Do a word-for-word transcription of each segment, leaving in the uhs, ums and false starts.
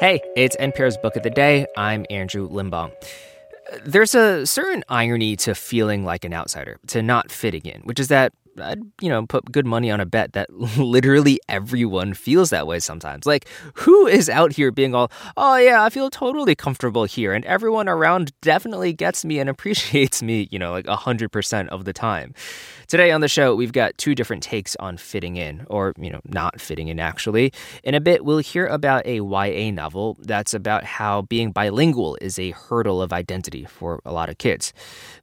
Hey, it's N P R's Book of the Day. I'm Andrew Limbaugh. There's a certain irony to feeling like an outsider, to not fitting in, which is that I'd, you know, put good money on a bet that literally everyone feels that way sometimes. Like, who is out here being all, oh yeah, I feel totally comfortable here and everyone around definitely gets me and appreciates me, you know, like one hundred percent of the time. Today on the show, we've got two different takes on fitting in, or, you know, not fitting in actually. In a bit, we'll hear about a Y A novel that's about how being bilingual is a hurdle of identity for a lot of kids.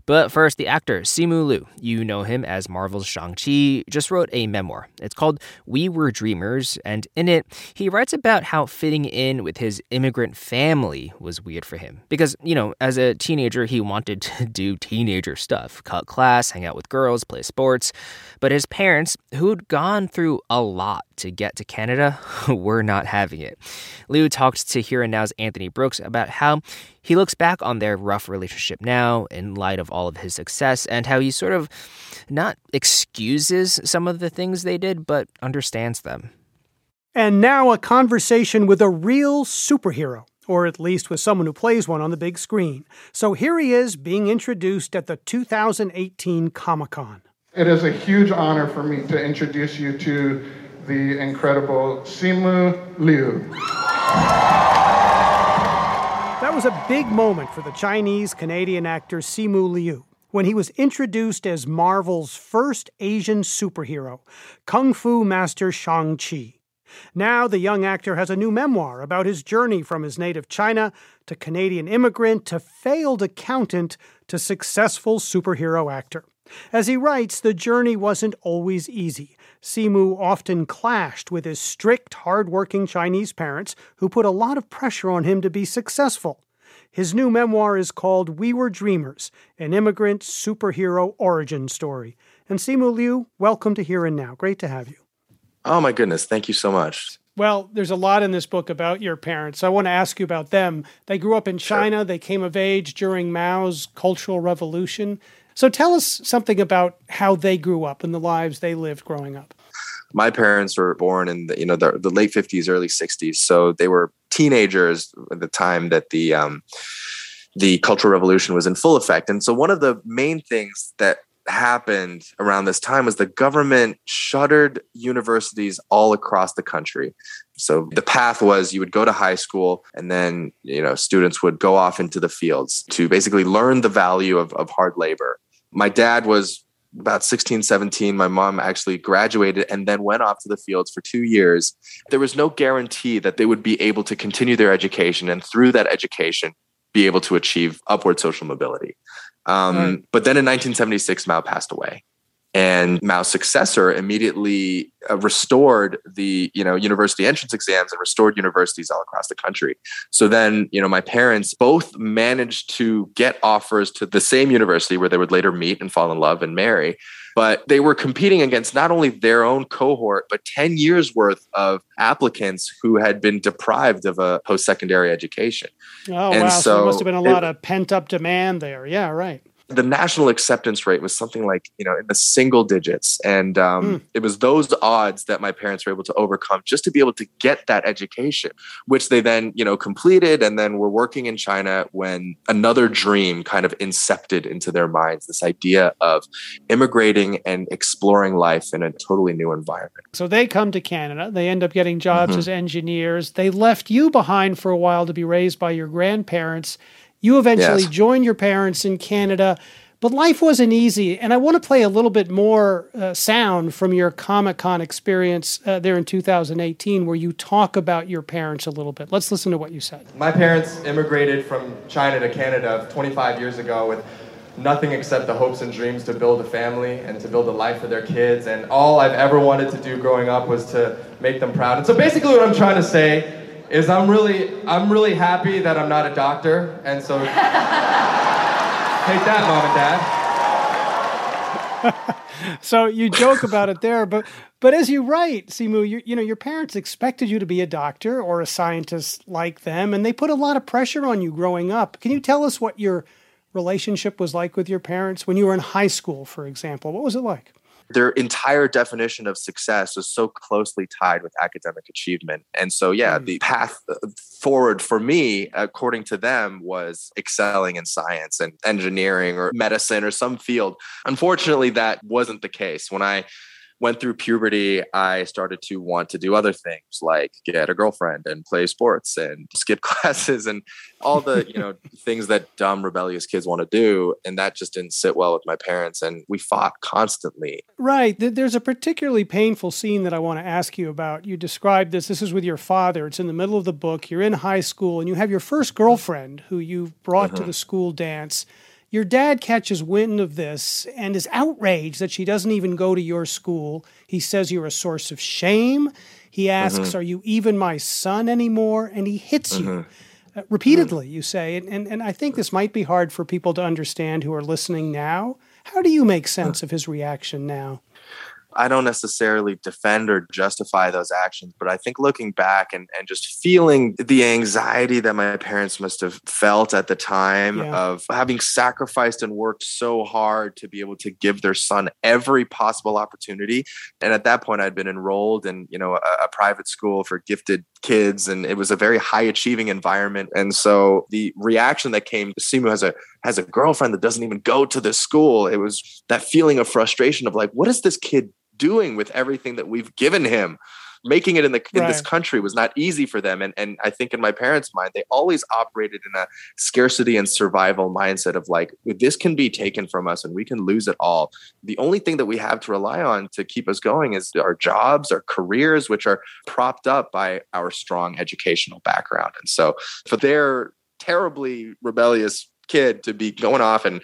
But first, the actor Simu Liu, you know him as Marvel's Shang-Chi, just wrote a memoir. It's called We Were Dreamers, and in it, he writes about how fitting in with his immigrant family was weird for him. Because, you know, as a teenager, he wanted to do teenager stuff, cut class, hang out with girls, play sports. But his parents, who'd gone through a lot to get to Canada, were not having it. Liu talked to Here and Now's Anthony Brooks about how he looks back on their rough relationship now in light of all of his success, and how he sort of not excuses some of the things they did, but understands them. And now a conversation with a real superhero, or at least with someone who plays one on the big screen. So here he is being introduced at the two thousand eighteen Comic-Con. It is a huge honor for me to introduce you to the incredible Simu Liu. That was a big moment for the Chinese-Canadian actor Simu Liu when he was introduced as Marvel's first Asian superhero, Kung Fu master Shang-Chi. Now the young actor has a new memoir about his journey from his native China to Canadian immigrant to failed accountant to successful superhero actor. As he writes, the journey wasn't always easy. Simu often clashed with his strict, hard-working Chinese parents who put a lot of pressure on him to be successful. His new memoir is called We Were Dreamers, an immigrant superhero origin story. And Simu Liu, welcome to Here and Now. Great to have you. Oh, my goodness. Thank you so much. Well, there's a lot in this book about your parents. So I want to ask you about them. They grew up in China. Sure. They came of age during Mao's Cultural Revolution. So tell us something about how they grew up and the lives they lived growing up. My parents were born in the, you know, the, the late fifties, early sixties. So they were teenagers at the time that the um, the Cultural Revolution was in full effect. And so one of the main things that happened around this time was the government shuttered universities all across the country. So the path was you would go to high school and then, you know, students would go off into the fields to basically learn the value of, of hard labor. My dad was about sixteen, seventeen. My mom actually graduated and then went off to the fields for two years. There was no guarantee that they would be able to continue their education and through that education, be able to achieve upward social mobility. Um, right. But then in nineteen seventy-six, Mao passed away. And Mao's successor immediately restored the, you know, university entrance exams and restored universities all across the country. So then, you know, my parents both managed to get offers to the same university where they would later meet and fall in love and marry. But they were competing against not only their own cohort, but ten years worth of applicants who had been deprived of a post-secondary education. Oh, and wow. So, so there must have been a lot it, of pent-up demand there. Yeah, right. The national acceptance rate was something like, you know, in the single digits. And um, mm. it was those odds that my parents were able to overcome just to be able to get that education, which they then, you know, completed and then were working in China when another dream kind of incepted into their minds, this idea of immigrating and exploring life in a totally new environment. So they come to Canada, they end up getting jobs mm-hmm. as engineers. They left you behind for a while to be raised by your grandparents. You eventually yes. joined your parents in Canada, but life wasn't easy. And I want to play a little bit more uh, sound from your Comic-Con experience uh, there in two thousand eighteen, where you talk about your parents a little bit. Let's listen to what you said. My parents immigrated from China to Canada twenty-five years ago with nothing except the hopes and dreams to build a family and to build a life for their kids. And all I've ever wanted to do growing up was to make them proud. And so basically what I'm trying to say is I'm really, I'm really happy that I'm not a doctor, and so take that, Mom and Dad. So you joke about it there, but but as you write, Simu, you, you know, your parents expected you to be a doctor or a scientist like them, and they put a lot of pressure on you growing up. Can you tell us what your relationship was like with your parents when you were in high school, for example? What was it like? their entire definition of success was so closely tied with academic achievement. And so, yeah, mm. the path forward for me, according to them, was excelling in science and engineering or medicine or some field. Unfortunately, that wasn't the case. When I went through puberty, I started to want to do other things like get a girlfriend and play sports and skip classes and all the, you know, things that dumb, rebellious kids want to do. And that just didn't sit well with my parents. And we fought constantly. Right. There's a particularly painful scene that I want to ask you about. You described this. This is with your father. It's in the middle of the book. You're in high school and you have your first girlfriend who you brought mm-hmm. to the school dance. Your dad catches wind of this and is outraged that she doesn't even go to your school. He says you're a source of shame. He asks, mm-hmm. are you even my son anymore? And he hits mm-hmm. you uh, repeatedly, mm-hmm. you say. And, and, and I think this might be hard for people to understand who are listening now. How do you make sense mm-hmm. of his reaction now? I don't necessarily defend or justify those actions, but I think looking back and, and just feeling the anxiety that my parents must have felt at the time yeah. of having sacrificed and worked so hard to be able to give their son every possible opportunity. And at that point, I'd been enrolled in, you know, a, a private school for gifted kids, and it was a very high achieving environment. And so the reaction that came, Simu has a has a girlfriend that doesn't even go to this school. It was that feeling of frustration of like, what is this kid doing with everything that we've given him? Making it in the in right. this country was not easy for them. And, and I think in my parents' mind, they always operated in a scarcity and survival mindset of like, this can be taken from us and we can lose it all. The only thing that we have to rely on to keep us going is our jobs, our careers, which are propped up by our strong educational background. And so for their terribly rebellious kid to be going off and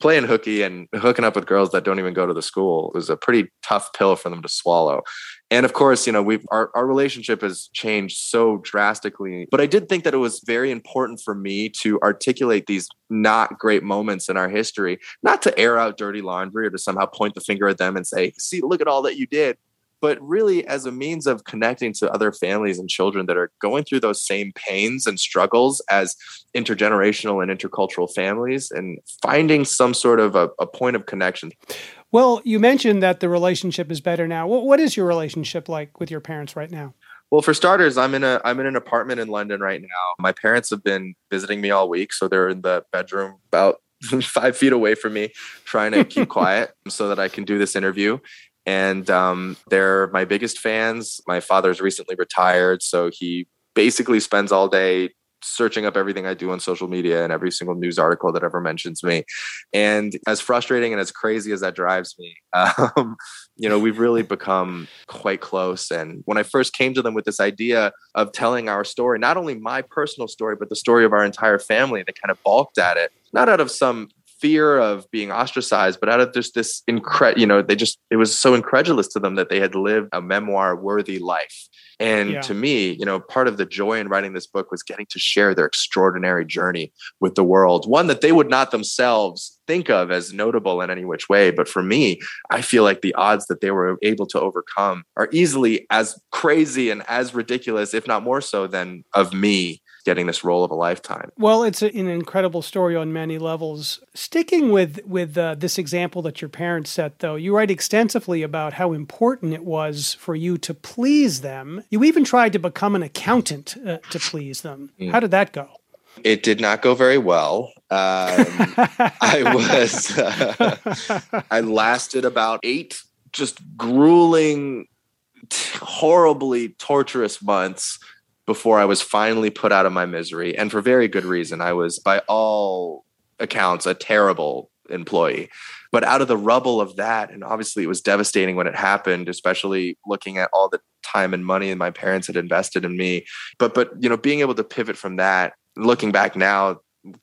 playing hooky and hooking up with girls that don't even go to the school was a pretty tough pill for them to swallow. And of course, you know, we've our, our relationship has changed so drastically. But I did think that it was very important for me to articulate these not great moments in our history, not to air out dirty laundry or to somehow point the finger at them and say, see, look at all that you did. But really as a means of connecting to other families and children that are going through those same pains and struggles as intergenerational and intercultural families and finding some sort of a, a point of connection. Well, you mentioned that the relationship is better now. What, what is your relationship like with your parents right now? Well, for starters, I'm in a I'm in an apartment in London right now. My parents have been visiting me all week, so they're in the bedroom about five feet away from me, trying to keep quiet so that I can do this interview. And um, they're my biggest fans. My father's recently retired, so he basically spends all day searching up everything I do on social media and every single news article that ever mentions me. And as frustrating and as crazy as that drives me, um, you know, we've really become quite close. And when I first came to them with this idea of telling our story, not only my personal story, but the story of our entire family, they kind of balked at it, not out of some fear of being ostracized, but out of just this incre- you know, they just, it was so incredulous to them that they had lived a memoir worthy life. And yeah. to me, you know, part of the joy in writing this book was getting to share their extraordinary journey with the world, one that they would not themselves think of as notable in any which way. But for me, I feel like the odds that they were able to overcome are easily as crazy and as ridiculous, if not more so, than of me getting this role of a lifetime. Well, it's an incredible story on many levels. Sticking with with uh, this example that your parents set, though, you write extensively about how important it was for you to please them. You even tried to become an accountant uh, to please them. Mm. How did that go? It did not go very well. Um, I was, uh, I lasted about eight just grueling, t- horribly torturous months before I was finally put out of my misery. And for very good reason. I was, by all accounts, a terrible employee. But out of the rubble of that, and obviously it was devastating when it happened, especially looking at all the time and money my parents had invested in me. But, but you know, being able to pivot from that, looking back now,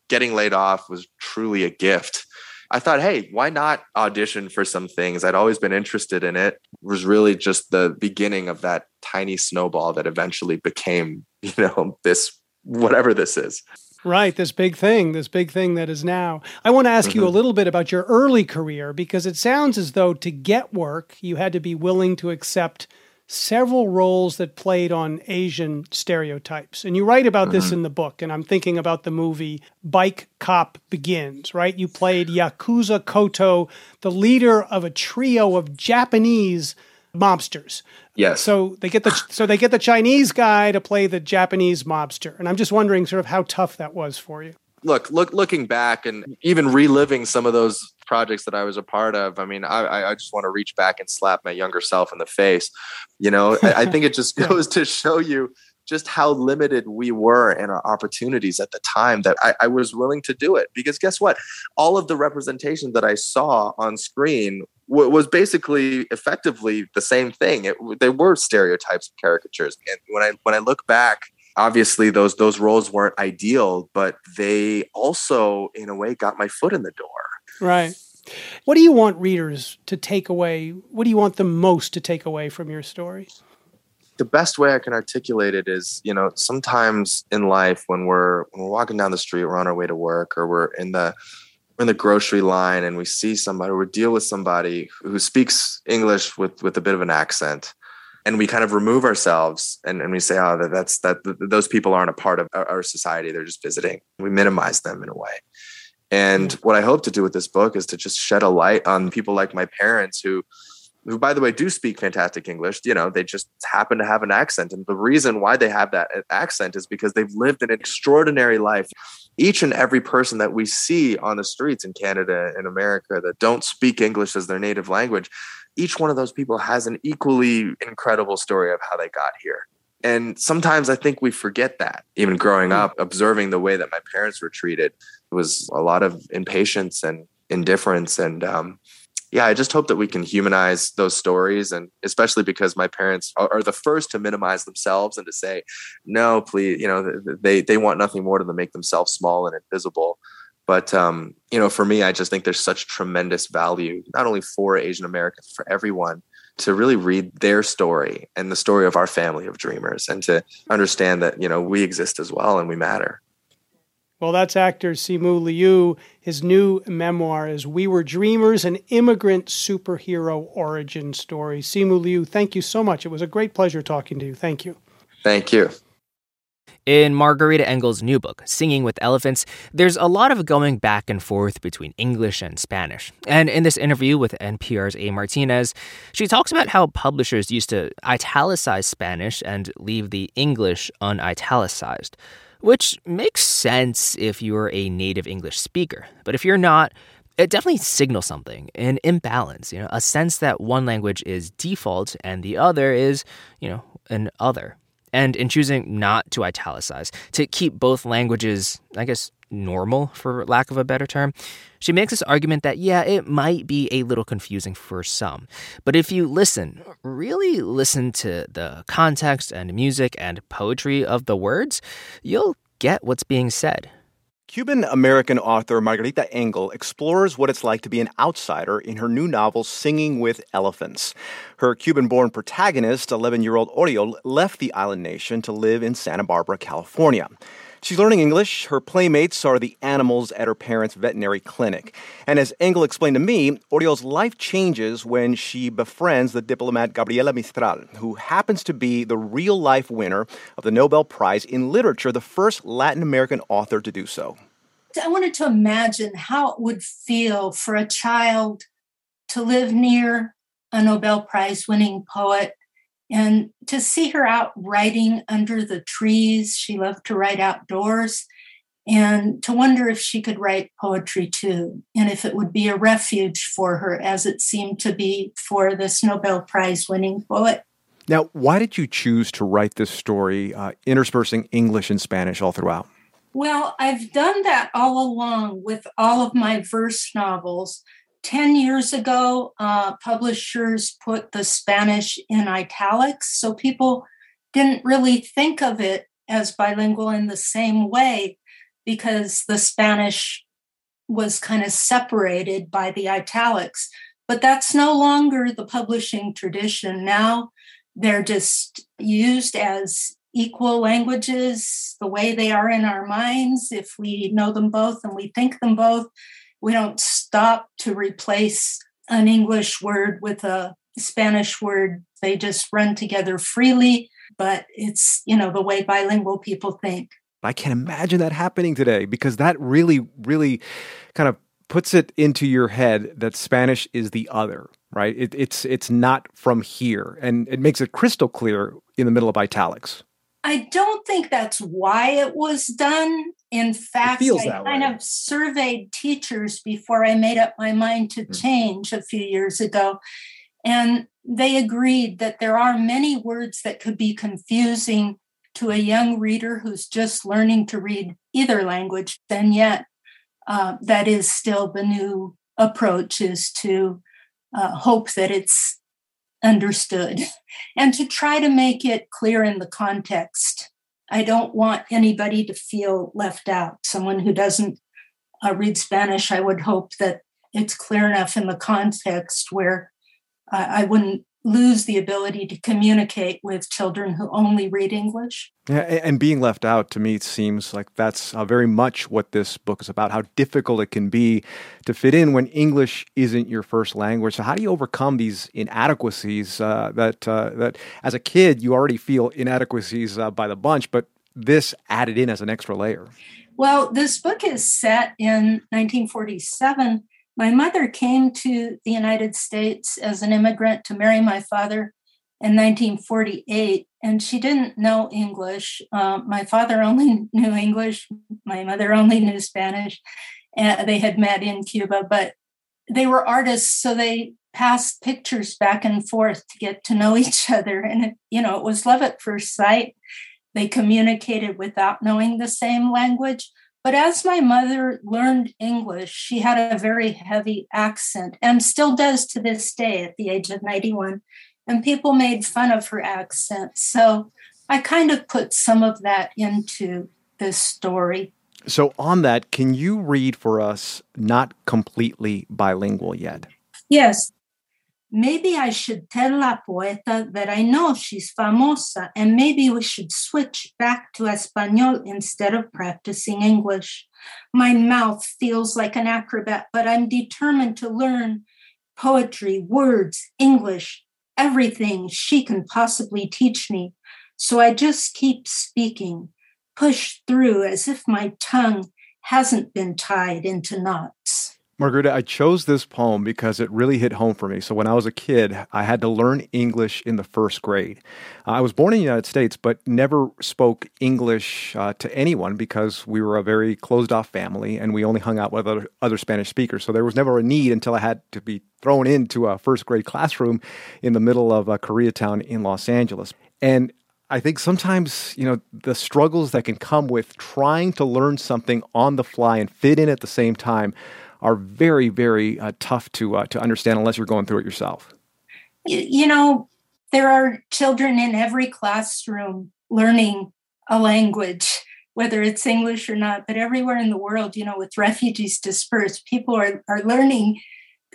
getting laid off was truly a gift. I thought, hey, why not audition for some things? I'd always been interested in it. It was really just the beginning of that tiny snowball that eventually became, you know, this, whatever this is. Right. This big thing, this big thing that is now. I want to ask mm-hmm. you a little bit about your early career, because it sounds as though to get work, you had to be willing to accept several roles that played on Asian stereotypes. And you write about this in the book, and I'm thinking about the movie Bike Cop Begins, right? You played Yakuza Koto, the leader of a trio of Japanese mobsters. Yes. So they get the so they get the Chinese guy to play the Japanese mobster. And I'm just wondering sort of how tough that was for you. Look, look, looking back and even reliving some of those projects that I was a part of, I mean, I, I just want to reach back and slap my younger self in the face. You know, I think it just goes to show you just how limited we were in our opportunities at the time that I, I was willing to do it. Because guess what? All of the representation that I saw on screen w- was basically effectively the same thing. It, they were stereotypes and caricatures. And when I when I look back, obviously those those roles weren't ideal, but they also, in a way, got my foot in the door. Right. What do you want readers to take away? What do you want them most to take away from your stories? The best way I can articulate it is, you know, sometimes in life when we're when we're walking down the street, we're on our way to work, or we're in the we're in the grocery line and we see somebody, or we deal with somebody who speaks English with with a bit of an accent, and we kind of remove ourselves and, and we say, oh, that, that's that th- those people aren't a part of our, our society; they're just visiting. We minimize them in a way. And mm-hmm. what I hope to do with this book is to just shed a light on people like my parents who. who, by the way, do speak fantastic English. You know, they just happen to have an accent. And the reason why they have that accent is because they've lived an extraordinary life. Each and every person that we see on the streets in Canada and America that don't speak English as their native language, each one of those people has an equally incredible story of how they got here. And sometimes I think we forget that. Even growing up, observing the way that my parents were treated, it was a lot of impatience and indifference and, um, yeah, I just hope that we can humanize those stories, and especially because my parents are, are the first to minimize themselves and to say, no, please, you know, they they want nothing more than to make themselves small and invisible. But, um, you know, for me, I just think there's such tremendous value, not only for Asian Americans, for everyone, to really read their story and the story of our family of dreamers and to understand that, you know, we exist as well and we matter. Well, that's actor Simu Liu. His new memoir is We Were Dreamers, an immigrant superhero origin story. Simu Liu, thank you so much. It was a great pleasure talking to you. Thank you. Thank you. In Margarita Engle's new book, Singing with Elephants, there's a lot of going back and forth between English and Spanish. And in this interview with N P R's A. Martinez, she talks about how publishers used to italicize Spanish and leave the English unitalicized. Which makes sense if you're a native English speaker. But if you're not, it definitely signals something, an imbalance, you know, a sense that one language is default and the other is, you know, an other. And in choosing not to italicize, to keep both languages, I guess, normal, for lack of a better term, she makes this argument that, yeah, it might be a little confusing for some. But if you listen, really listen to the context and music and poetry of the words, you'll get what's being said. Cuban-American author Margarita Engle explores what it's like to be an outsider in her new novel, Singing with Elephants. Her Cuban-born protagonist, eleven-year-old Oriol, left the island nation to live in Santa Barbara, California. She's learning English. Her playmates are the animals at her parents' veterinary clinic. And as Engle explained to me, Oriol's life changes when she befriends the diplomat Gabriela Mistral, who happens to be the real-life winner of the Nobel Prize in Literature, the first Latin American author to do so. I wanted to imagine how it would feel for a child to live near a Nobel Prize-winning poet. And to see her out writing under the trees, she loved to write outdoors, and to wonder if she could write poetry too, and if it would be a refuge for her, as it seemed to be for this Nobel Prize-winning poet. Now, why did you choose to write this story, uh, interspersing English and Spanish all throughout? Well, I've done that all along with all of my verse novels. Ten years ago, uh, publishers put the Spanish in italics, so people didn't really think of it as bilingual in the same way because the Spanish was kind of separated by the italics. But that's no longer the publishing tradition. Now they're just used as equal languages, the way they are in our minds. If we know them both and we think them both, we don't stop to replace an English word with a Spanish word They just run together freely, but it's, you know, the way bilingual people think. I can't imagine that happening today, because that really, really kind of puts it into your head that Spanish is the other, right? It, it's it's not from here. And it makes it crystal clear in the middle of italics. I don't think that's why it was done. In fact, I kind of surveyed teachers before I made up my mind to change a few years ago. And they agreed that there are many words that could be confusing to a young reader who's just learning to read either language. And yet, uh, that is still the new approach, is to uh, hope that it's understood and to try to make it clear in the context. I don't want anybody to feel left out. Someone who doesn't uh, read Spanish, I would hope that it's clear enough in the context where uh, I wouldn't lose the ability to communicate with children who only read English. Yeah, and being left out, to me, it seems like that's uh, very much what this book is about, how difficult it can be to fit in when English isn't your first language. So how do you overcome these inadequacies uh, that uh, that as a kid, you already feel inadequacies uh, by the bunch, but this added in as an extra layer? Well, this book is set in nineteen forty-seven. My mother came to the United States as an immigrant to marry my father in nineteen forty-eight, and she didn't know English. Uh, my father only knew English. My mother only knew Spanish. Uh, they had met in Cuba, but they were artists, so they passed pictures back and forth to get to know each other. And, it, you know, it was love at first sight. They communicated without knowing the same language. But as my mother learned English, she had a very heavy accent and still does to this day at the age of ninety-one. And people made fun of her accent. So I kind of put some of that into this story. So on that, can you read for us Not Completely Bilingual Yet? Yes. Maybe I should tell La Poeta that I know she's famosa, and maybe we should switch back to Espanol instead of practicing English. My mouth feels like an acrobat, but I'm determined to learn poetry, words, English, everything she can possibly teach me. So I just keep speaking, push through as if my tongue hasn't been tied into knots. Margarita, I chose this poem because it really hit home for me. So when I was a kid, I had to learn English in the first grade. Uh, I was born in the United States, but never spoke English uh, to anyone because we were a very closed-off family, and we only hung out with other, other Spanish speakers. So there was never a need until I had to be thrown into a first-grade classroom in the middle of uh, Koreatown in Los Angeles. And I think sometimes, you know, the struggles that can come with trying to learn something on the fly and fit in at the same time are very, very uh, tough to uh, to understand unless you're going through it yourself. You, you know, there are children in every classroom learning a language, whether it's English or not, but everywhere in the world, you know, with refugees dispersed, people are, are learning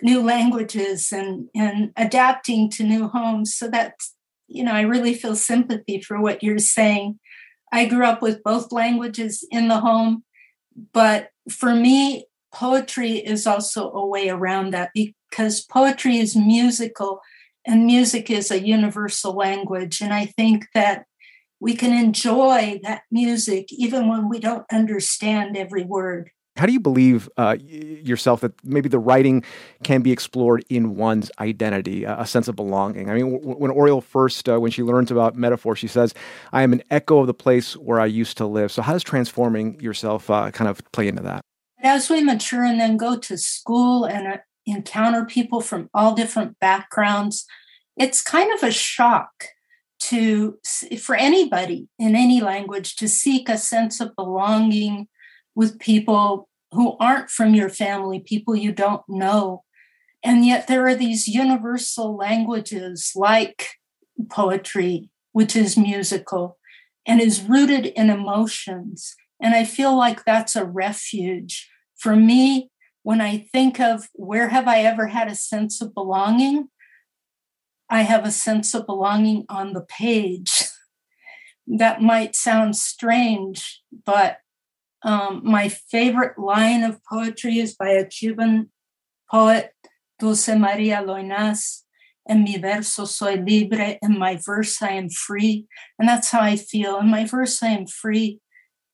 new languages and, and adapting to new homes. So that's, you know, I really feel sympathy for what you're saying. I grew up with both languages in the home, but for me, poetry is also a way around that, because poetry is musical and music is a universal language. And I think that we can enjoy that music even when we don't understand every word. How do you believe uh, yourself that maybe the writing can be explored in one's identity, a sense of belonging? I mean, w- when Oriol first, uh, when she learns about metaphor, she says, I am an echo of the place where I used to live. So how does transforming yourself uh, kind of play into that? As we mature and then go to school and encounter people from all different backgrounds, it's kind of a shock to for anybody in any language to seek a sense of belonging with people who aren't from your family, people you don't know. And yet there are these universal languages like poetry, which is musical and is rooted in emotions. And I feel like that's a refuge. For me, when I think of where have I ever had a sense of belonging, I have a sense of belonging on the page. That might sound strange, but um, my favorite line of poetry is by a Cuban poet, Dulce Maria Loinas, and mi verso soy libre, and my verse I am free. And that's how I feel. In my verse I am free.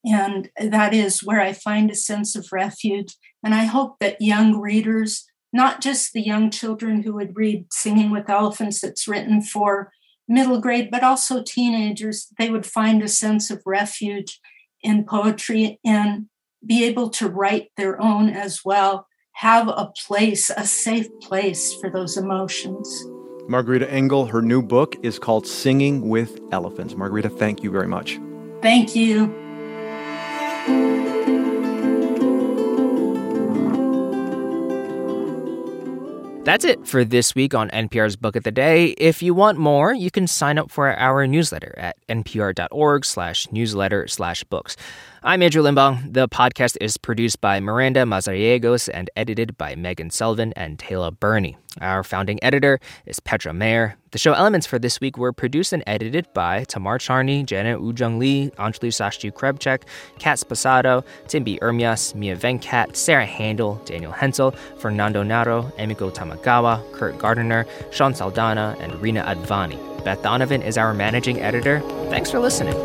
And that is where I find a sense of refuge. And I hope that young readers, not just the young children who would read Singing with Elephants that's written for middle grade, but also teenagers, they would find a sense of refuge in poetry and be able to write their own as well, have a place, a safe place for those emotions. Margarita Engle, her new book is called Singing with Elephants. Margarita, thank you very much. Thank you. That's it for this week on N P R's Book of the Day. If you want more, you can sign up for our newsletter at npr.org slash newsletter slash books. I'm Andrew Limbong. The podcast is produced by Miranda Mazariegos and edited by Megan Selvin and Taylor Burney. Our founding editor is Petra Mayer. The show elements for this week were produced and edited by Tamar Charney, Janet Ujung Lee, Anjali Sashtu Krebchek, Kat Spasado, Timbi Ermias, Mia Venkat, Sarah Handel, Daniel Hensel, Fernando Naro, Emiko Tamagawa, Kurt Gardner, Sean Saldana, and Rina Advani. Beth Donovan is our managing editor. Thanks for listening.